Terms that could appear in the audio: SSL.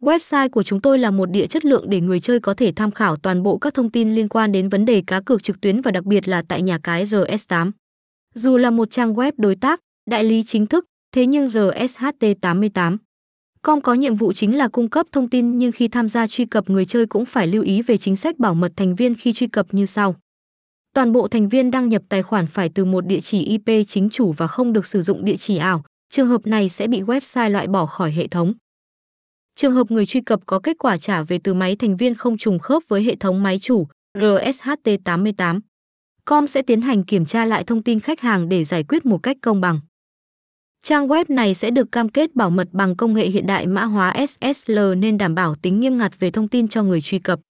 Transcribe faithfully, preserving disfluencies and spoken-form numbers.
Website của chúng tôi là một địa chất lượng để người chơi có thể tham khảo toàn bộ các thông tin liên quan đến vấn đề cá cược trực tuyến và đặc biệt là tại nhà cái R S tám. Dù là một trang web đối tác, đại lý chính thức, thế nhưng R S H T tám mươi tám chấm com có nhiệm vụ chính là cung cấp thông tin, nhưng khi tham gia truy cập người chơi cũng phải lưu ý về chính sách bảo mật thành viên khi truy cập như sau. Toàn bộ thành viên đăng nhập tài khoản phải từ một địa chỉ I P chính chủ và không được sử dụng địa chỉ ảo, trường hợp này sẽ bị website loại bỏ khỏi hệ thống. Trường hợp người truy cập có kết quả trả về từ máy thành viên không trùng khớp với hệ thống máy chủ, R S H T tám mươi tám chấm com sẽ tiến hành kiểm tra lại thông tin khách hàng để giải quyết một cách công bằng. Trang web này sẽ được cam kết bảo mật bằng công nghệ hiện đại mã hóa S S L nên đảm bảo tính nghiêm ngặt về thông tin cho người truy cập.